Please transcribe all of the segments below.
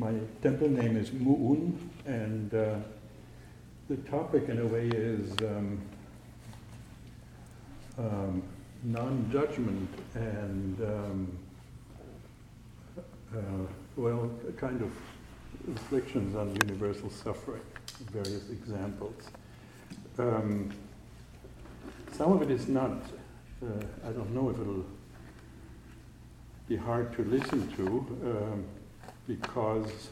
My temple name is Mu'un, and the topic, in a way, is non-judgment and, kind of reflections on universal suffering, various examples. Some of it is not, I don't know if it'll be hard to listen to, because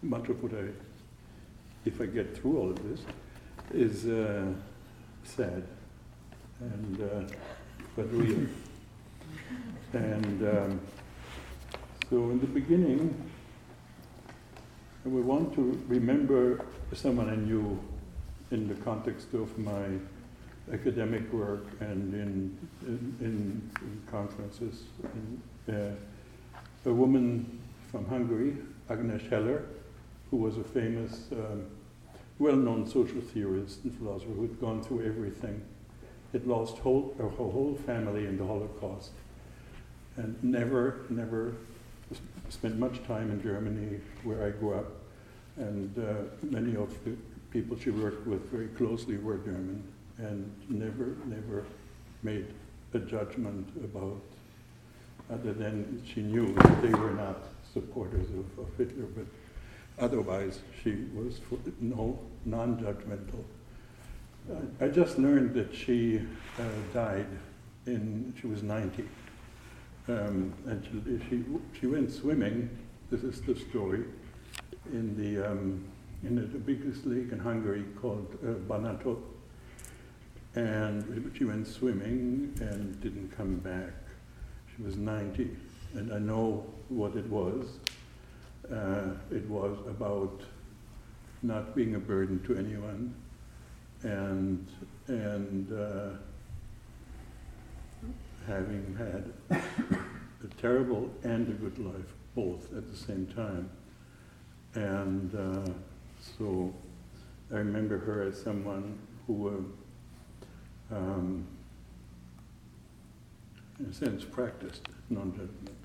much of what I, if I get through all of this, is sad, and but real. And so in the beginning, we want to remember someone I knew in the context of my academic work and in conferences. A woman from Hungary, Agnes Heller, who was a famous, well-known social theorist and philosopher who had gone through everything, had lost her whole family in the Holocaust, and never spent much time in Germany, where I grew up, and many of the people she worked with very closely were German, and never made a judgment about, other than she knew that they were not supporters of Hitler, but otherwise she was non-judgmental. I just learned that she died she was 90, and she went swimming, this is the story, in the biggest lake in Hungary called Banato, and she went swimming and didn't come back. She was 90, and I know what it was. It was about not being a burden to anyone, and having had a terrible and a good life, both at the same time. And so I remember her as someone who, in a sense, practiced non-judgment.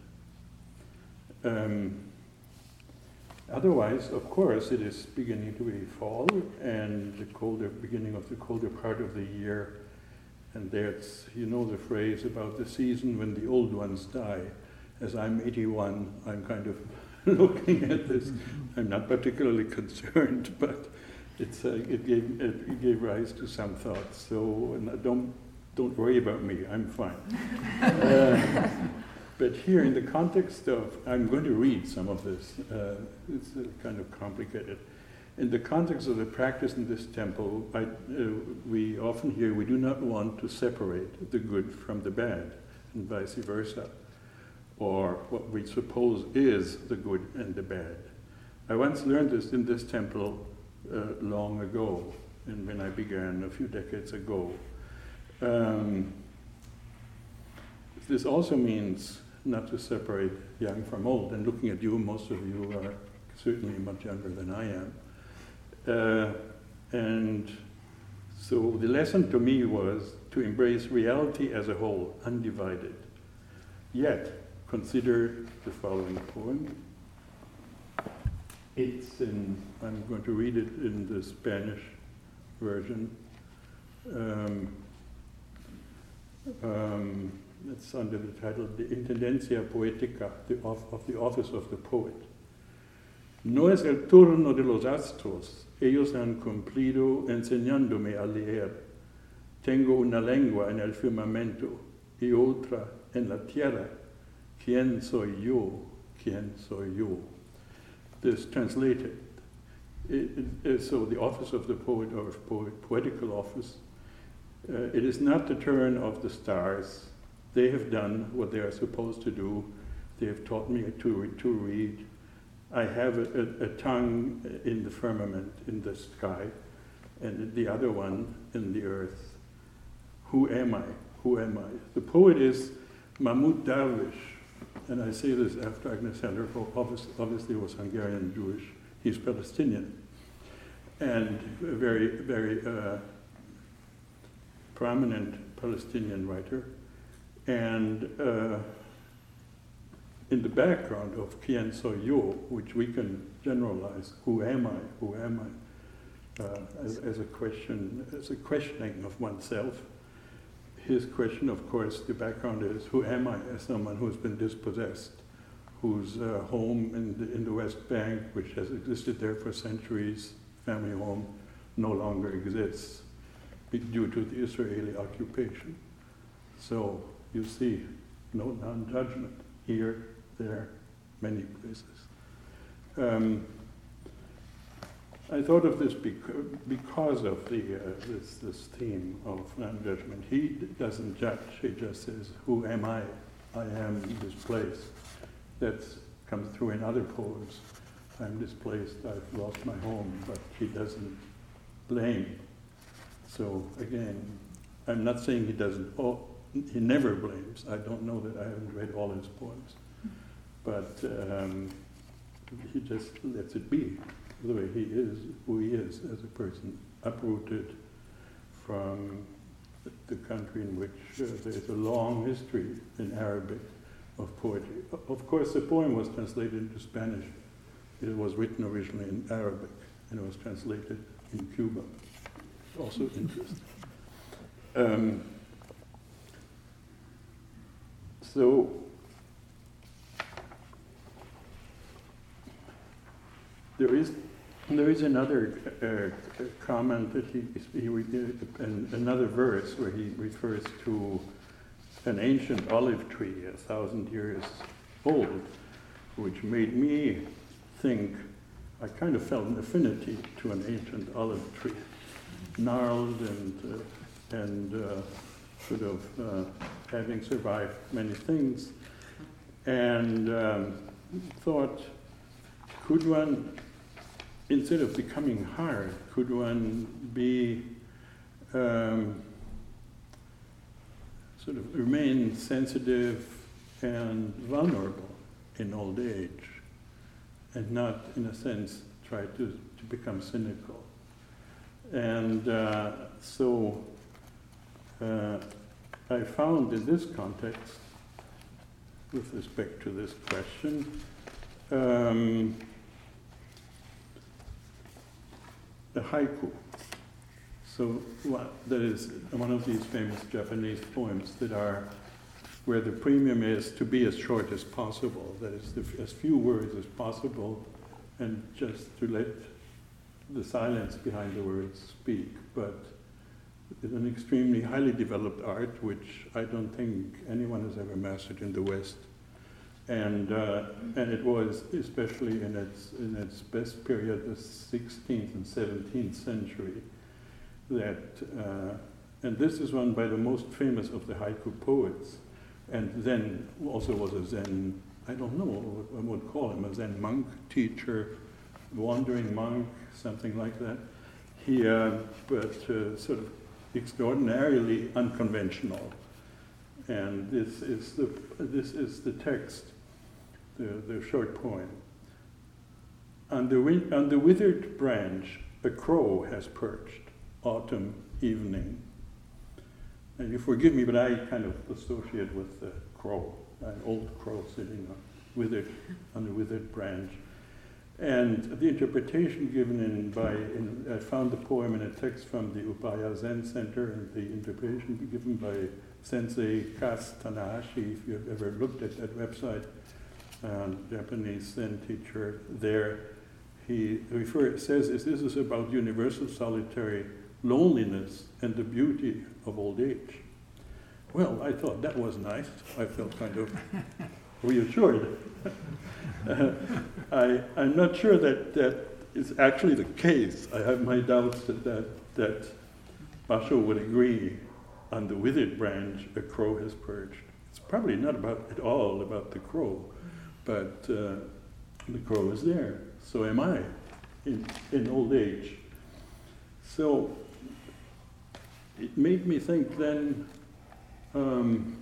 Otherwise, of course, it is beginning to be fall, and the colder part of the year, and there's, you know, the phrase about the season when the old ones die. As I'm 81, I'm kind of looking at this. I'm not particularly concerned, but it gave rise to some thoughts. So, and don't worry about me, I'm fine. But here, in the context of, I'm going to read some of this, it's kind of complicated. In the context of the practice in this temple, we often hear we do not want to separate the good from the bad, and vice versa, or what we suppose is the good and the bad. I once learned this in this temple long ago, and when I began a few decades ago. This also means not to separate young from old. And looking at you, most of you are certainly much younger than I am. And so the lesson to me was to embrace reality as a whole, undivided. Yet, consider the following poem. I'm going to read it in the Spanish version. It's under the title, The Intendencia Poética of the Office of the Poet. No es el turno de los astros, ellos han cumplido enseñándome a leer. Tengo una lengua en el firmamento y otra en la tierra. ¿Quién soy yo? ¿Quién soy yo? This translated. So the office of the poet, or poetical office, it is not the turn of the stars. They have done what they are supposed to do. They have taught me to read. I have a tongue in the firmament, in the sky, and the other one in the earth. Who am I? Who am I? The poet is Mahmoud Darwish, and I say this after Agnes Heller, who obviously was Hungarian Jewish. He's Palestinian, and a very, very prominent Palestinian writer. And in the background of Kien So Yo, which we can generalize, who am I, as a question, as a questioning of oneself. His question, of course, the background is, who am I as someone who's been dispossessed, whose home in the West Bank, which has existed there for centuries, family home, no longer exists due to the Israeli occupation. So you see, no non-judgment here, there, many places. I thought of this because of this theme of non-judgment. He doesn't judge, he just says, who am I? I am displaced. That comes through in other poems. I'm displaced, I've lost my home, but he doesn't blame. So again, I'm not saying he doesn't, he never blames. I don't know that, I haven't read all his poems. But he just lets it be. The way he is, who he is as a person, uprooted from the country in which there's a long history in Arabic of poetry. Of course, the poem was translated into Spanish. It was written originally in Arabic, and it was translated in Cuba. Also interesting. So, there is another comment that another verse where he refers to an ancient olive tree, 1,000 years old, which made me think, I kind of felt an affinity to an ancient olive tree, gnarled and sort of having survived many things, and thought, could one, instead of becoming hard, could one be sort of remain sensitive and vulnerable in old age, and not, in a sense, try to become cynical? And so I found in this context, with respect to this question, a haiku. So that is one of these famous Japanese poems that are where the premium is to be as short as possible, that is, as few words as possible, and just to let the silence behind the words speak. But it's an extremely highly developed art, which I don't think anyone has ever mastered in the West. And it was, especially in its best period, the 16th and 17th century, and this is one by the most famous of the haiku poets, and then also was a Zen, I don't know what I would call him, a Zen monk, teacher, wandering monk, something like that. He, but sort of extraordinarily unconventional. And this is the text, the short poem. On the withered branch, a crow has perched, autumn evening. And you forgive me, but I kind of associate with the crow, an old crow sitting on the withered branch. And the interpretation given I found the poem in a text from the Upaya Zen Center, and the interpretation given by Sensei Kas Tanahashi, if you've ever looked at that website, Japanese Zen teacher there, he says this is about universal solitary loneliness and the beauty of old age. Well, I thought that was nice. I felt kind of reassured. I'm not sure that is actually the case. I have my doubts that Basho would agree. On the withered branch, a crow has perched. It's probably not at all about the crow, but the crow is there. So am I in old age. So it made me think then, one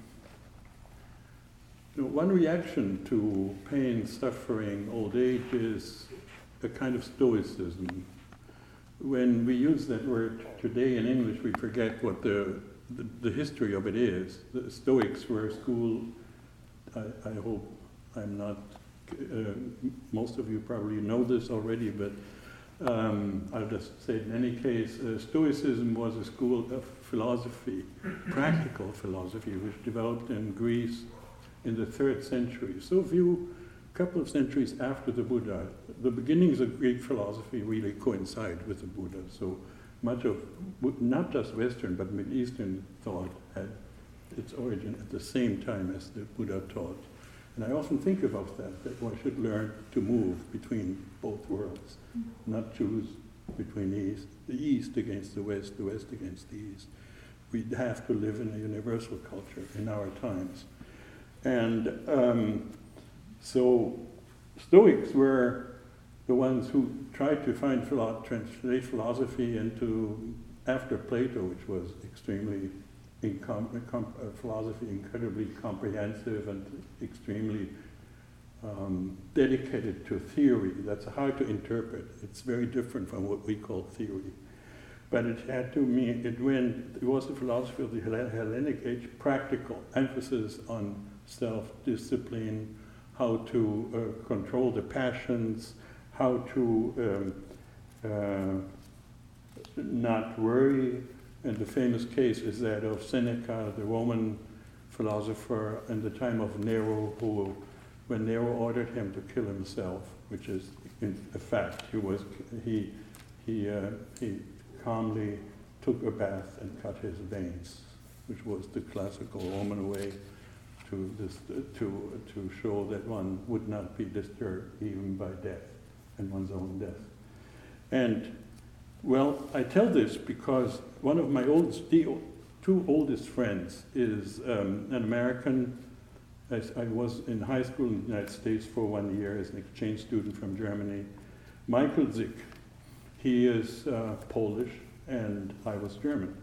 reaction to pain, suffering, old age is a kind of stoicism. When we use that word today in English, we forget what the history of it is. The Stoics were a school, I hope I'm not, most of you probably know this already, but I'll just say in any case, Stoicism was a school of philosophy, practical philosophy, which developed in Greece in the 3rd century. So a couple of centuries after the Buddha, the beginnings of Greek philosophy really coincide with the Buddha. So much of, not just Western, but Middle Eastern thought had its origin at the same time as the Buddha taught. And I often think about that one should learn to move between both worlds, not choose between the East against the West against the East. We'd have to live in a universal culture in our times. And so Stoics were the ones who tried to translate philosophy into, after Plato, which was extremely philosophy incredibly comprehensive and extremely dedicated to theory. That's hard to interpret. It's very different from what we call theory. But it had to mean, it was the philosophy of the Hellenic age, practical, emphasis on self-discipline, how to control the passions, how to not worry. And the famous case is that of Seneca, the Roman philosopher in the time of Nero, when Nero ordered him to kill himself, which is a fact. He calmly took a bath and cut his veins, which was the classical Roman way to show that one would not be disturbed even by death and one's own death. And well, I tell this because one of my two oldest friends is an American. I was in high school in the United States for 1 year as an exchange student from Germany. Michael Zick. He is Polish and I was German.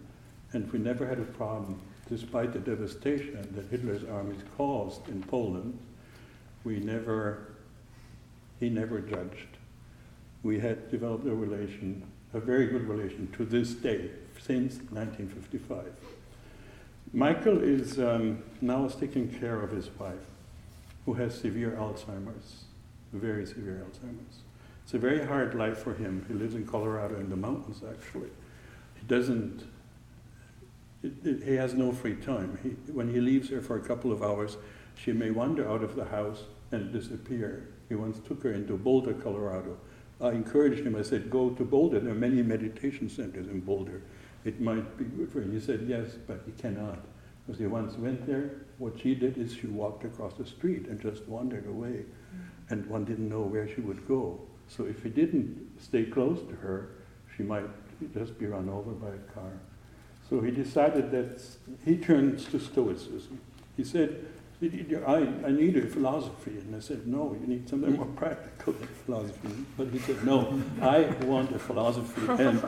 And we never had a problem, despite the devastation that Hitler's armies caused in Poland. He never judged. We had developed a very good relation to this day, since 1955. Michael is now taking care of his wife, who has very severe Alzheimer's. It's a very hard life for him. He lives in Colorado in the mountains, actually. He has no free time. When he leaves her for a couple of hours, she may wander out of the house and disappear. He once took her into Boulder, Colorado. I encouraged him, I said, go to Boulder, there are many meditation centers in Boulder. It might be good for him. He said, yes, but he cannot. Because he once went there, what she did is she walked across the street and just wandered away. And one didn't know where she would go. So if he didn't stay close to her, she might just be run over by a car. So he decided that he turns to Stoicism. He said, I need a philosophy. And I said, no, you need something more practical than philosophy. But he said, no, I want a philosophy. And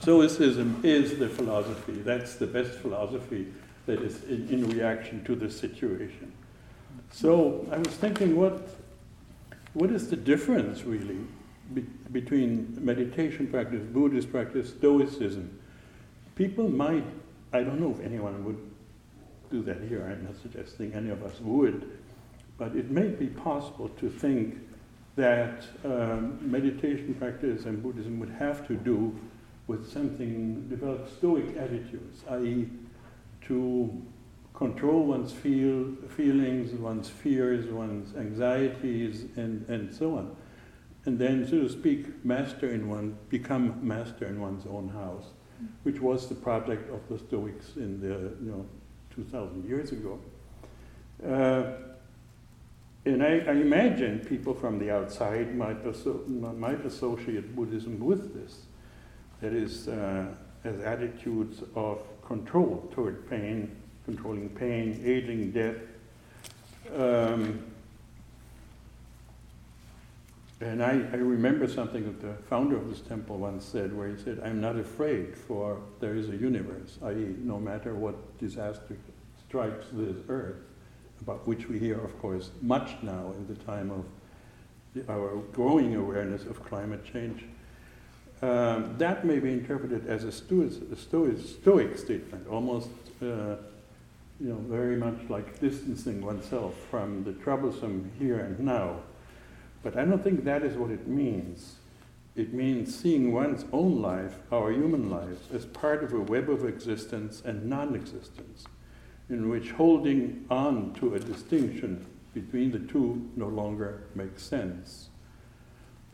Stoicism is the philosophy. That's the best philosophy that is in reaction to the situation. So I was thinking, what is the difference, really, between meditation practice, Buddhist practice, Stoicism? People might, I don't know if anyone would do that here, I'm not suggesting any of us would, but it may be possible to think that meditation practice and Buddhism would have to do with something, develop Stoic attitudes, i.e. to control one's feelings, one's fears, one's anxieties, and so on. And then, so to speak, become master in one's own house, which was the project of the Stoics 2,000 years ago. And I imagine people from the outside might associate Buddhism with this. That is, as attitudes of control toward pain, controlling pain, aging, death. And I remember something that the founder of this temple once said, where he said, I'm not afraid, for there is a universe, i.e. no matter what disaster strikes this earth, about which we hear, of course, much now in the time of our growing awareness of climate change. That may be interpreted as a Stoic statement, almost you know, very much like distancing oneself from the troublesome here and now. But I don't think that is what it means. It means seeing one's own life, our human lives, as part of a web of existence and non-existence, in which holding on to a distinction between the two no longer makes sense.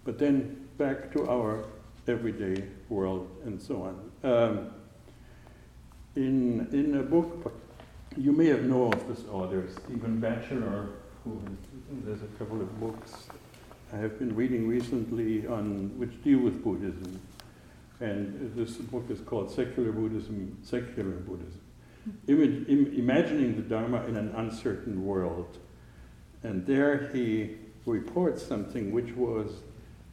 But then back to our everyday world and so on. In a book, you may have known of this author, Stephen Batchelor, who there's a couple of books I have been reading recently on which deal with Buddhism. And this book is called Secular Buddhism. Imagining the Dharma in an Uncertain World. And there he reports something which was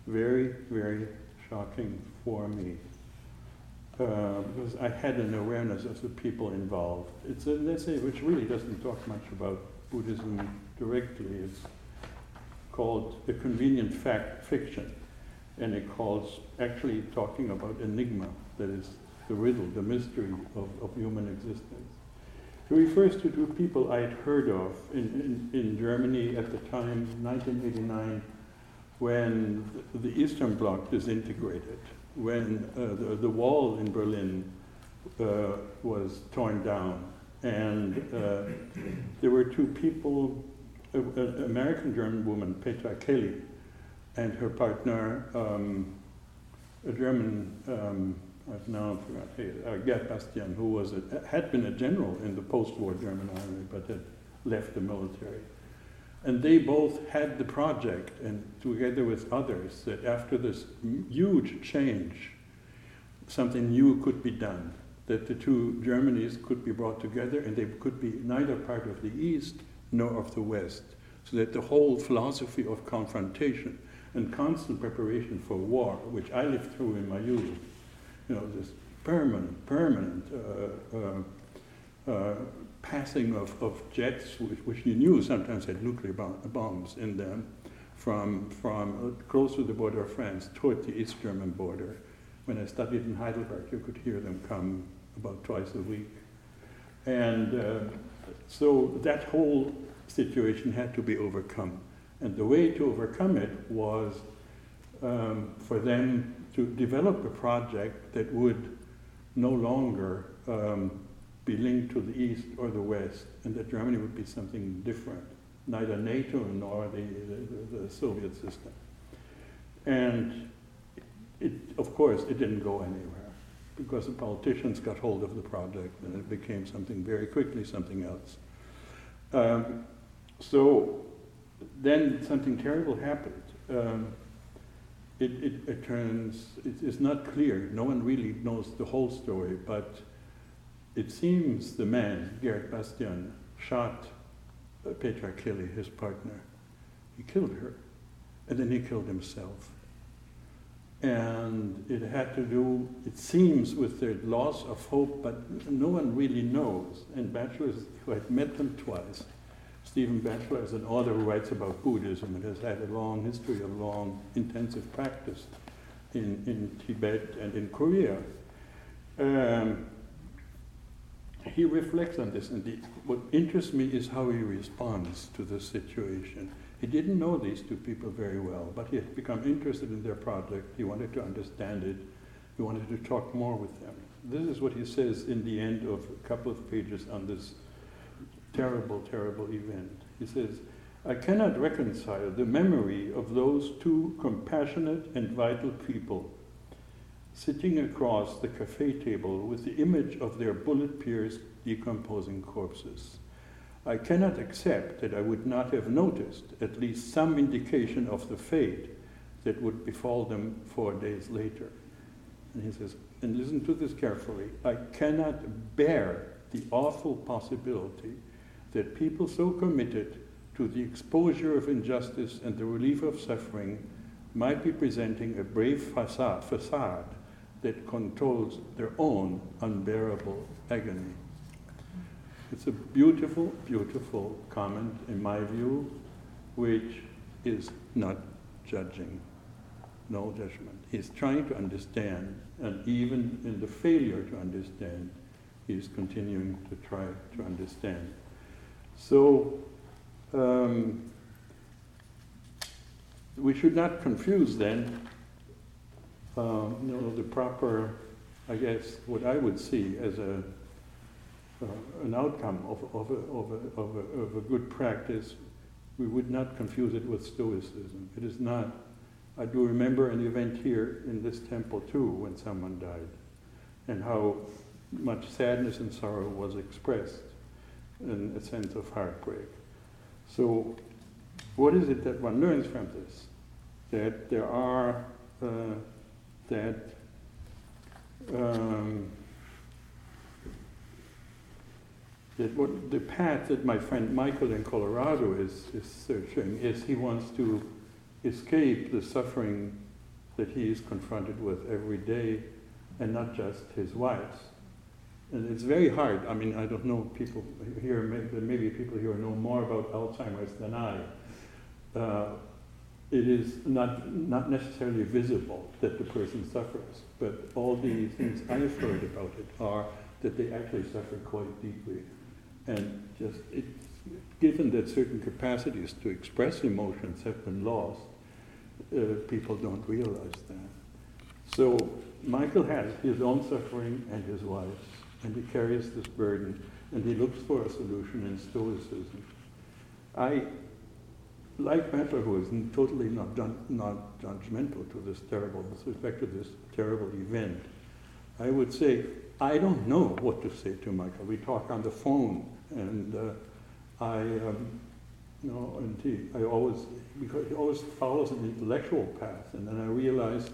very, very shocking for me, because I had an awareness of the people involved. It's an essay which really doesn't talk much about Buddhism directly. It's called The Convenient Fiction, and it calls actually talking about enigma, that is, the riddle, the mystery of human existence. He refers to two people I had heard of in Germany at the time, 1989, when the Eastern Bloc disintegrated, when the wall in Berlin was torn down. And there were two people, an American-German woman, Petra Kelly, and her partner, a German, I've now forgotten, Gerd Bastian, who was had been a general in the post-war German army, but had left the military. And they both had the project, and together with others, that after this huge change, something new could be done, that the two Germanies could be brought together, and they could be neither part of the East nor of the West, so that the whole philosophy of confrontation and constant preparation for war, which I lived through in my youth, you know, this permanent passing of jets, which you knew sometimes had nuclear bombs in them, from close to the border of France toward the East German border. When I studied in Heidelberg, you could hear them come about twice a week. And so that whole situation had to be overcome. And the way to overcome it was for them to develop a project that would no longer be linked to the East or the West, and that Germany would be something different, neither NATO nor the Soviet system. And it, of course, didn't go anywhere, because the politicians got hold of the project, and it became something very quickly, something else. So then something terrible happened. It is not clear, no one really knows the whole story, but it seems the man, Gerd Bastian, shot Petra Kelly, his partner. He killed her, and then he killed himself. And it had to do, it seems, with their loss of hope, but no one really knows. And Batchelor, who had met them twice, Stephen Batchelor is an author who writes about Buddhism and has had a long history of long, intensive practice in Tibet and in Korea. He reflects on this, and what interests me is how he responds to this situation. He didn't know these two people very well, but he had become interested in their project. He wanted to understand it. He wanted to talk more with them. This is what he says in the end of a couple of pages on this terrible, terrible event. He says, "I cannot reconcile the memory of those two compassionate and vital people sitting across the cafe table with the image of their bullet-pierced, decomposing corpses. I cannot accept that I would not have noticed at least some indication of the fate that would befall them 4 days later." And he says, and listen to this carefully, "I cannot bear the awful possibility that people so committed to the exposure of injustice and the relief of suffering might be presenting a brave facade that controls their own unbearable agony." It's a beautiful, beautiful comment, in my view, which is not judging, no judgment. He's trying to understand, and even in the failure to understand, he's continuing to try to understand. So we should not confuse then the proper, I guess, what I would see as a an outcome of a good practice. We would not confuse it with Stoicism. It is not. I do remember an event here in this temple too when someone died, and how much sadness and sorrow was expressed, and a sense of heartbreak. So what is it that one learns from this? That there are, that what the path that my friend Michael in Colorado is searching is he wants to escape the suffering that he is confronted with every day, and not just his wife's. And it's very hard. I mean, I don't know, people here, maybe people here know more about Alzheimer's than I. It is not necessarily visible that the person suffers, but all the things I've heard about it are that they actually suffer quite deeply. And just, given that certain capacities to express emotions have been lost, people don't realize that. So Michael has his own suffering and his wife's, and he carries this burden, and he looks for a solution in Stoicism. I, like Petra, who is totally not judgmental to this terrible, with respect to this terrible event, I would say, I don't know what to say to Michael. We talk on the phone, and because he always follows an intellectual path, and then I realized,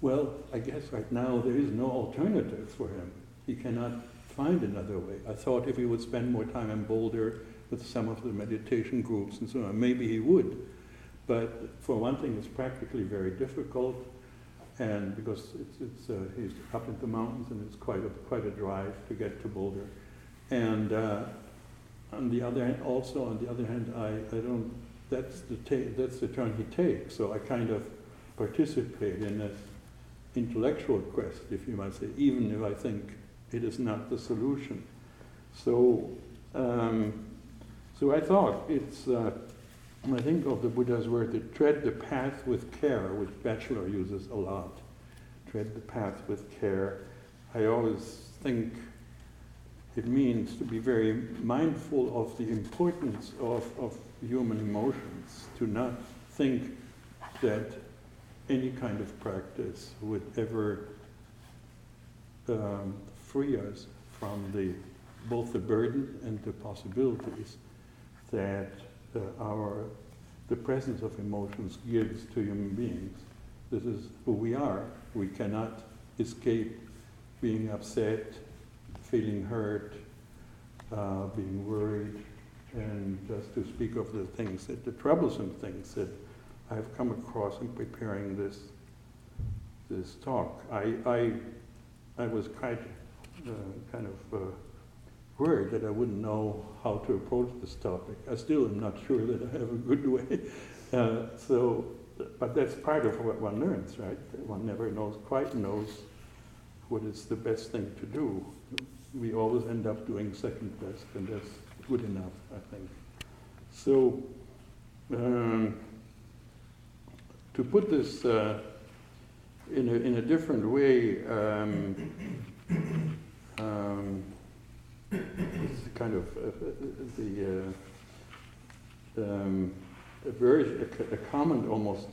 well, I guess right now there is no alternative for him. He cannot find another way. I thought if he would spend more time in Boulder with some of the meditation groups and so on, maybe he would. But for one thing, it's practically very difficult, and because it's he's up in the mountains, and it's quite a drive to get to Boulder. And on the other hand, I don't. That's the turn he takes. So I kind of participate in this intellectual quest, if you might say, even if I think it is not the solution. So I thought it's. I think of the Buddha's word to tread the path with care, which Batchelor uses a lot. Tread the path with care. I always think it means to be very mindful of the importance of human emotions, to not think that any kind of practice would ever free us from both the burden and the possibilities that the presence of emotions gives to human beings. This is who we are. We cannot escape being upset, feeling hurt, being worried, and just to speak of the troublesome things that I've come across in preparing this talk. I was quite worried that I wouldn't know how to approach this topic. I still am not sure that I have a good way. But that's part of what one learns, right? One never quite knows what is the best thing to do. We always end up doing second best, and that's good enough, I think. So, to put this in a different way, it's kind of a comment almost,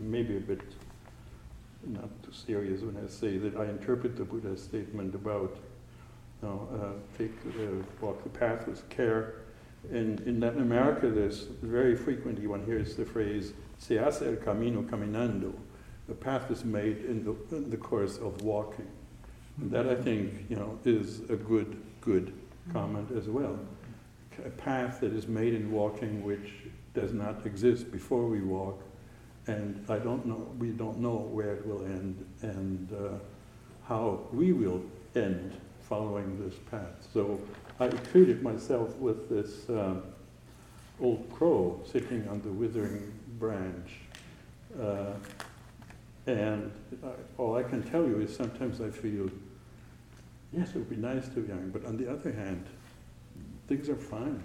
maybe a bit not too serious when I say that I interpret the Buddha's statement about walk the path with care. In Latin America, there's very frequently one hears the phrase "se hace el camino caminando," the path is made in the course of walking. And that I think is a good comment as well. A path that is made in walking, which does not exist before we walk, and we don't know where it will end and how we will end following this path. So I treated myself with this old crow sitting on the withering branch. And all I can tell you is sometimes I feel yes, it would be nice to be young, but on the other hand, things are fine.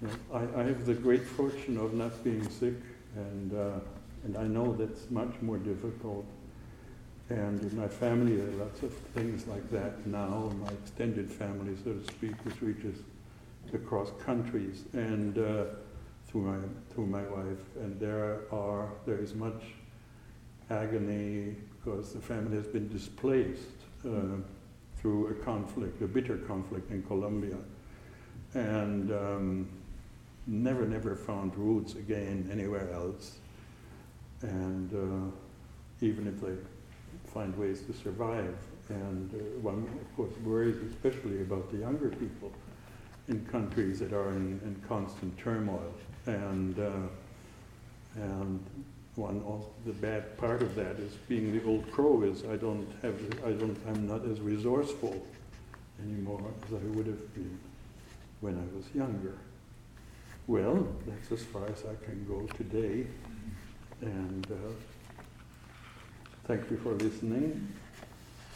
You know, I have the great fortune of not being sick, and I know that's much more difficult. And in my family, there are lots of things like that now, my extended family, so to speak, which reaches across countries and through my wife. And there is much agony because the family has been displaced through a bitter conflict in Colombia, and never found roots again anywhere else. And even if they find ways to survive. And one, of course, worries especially about the younger people in countries that are in constant turmoil. And one, also, the bad part of that is being the old crow is I'm not as resourceful anymore as I would have been when I was younger. Well, that's as far as I can go today. And thank you for listening.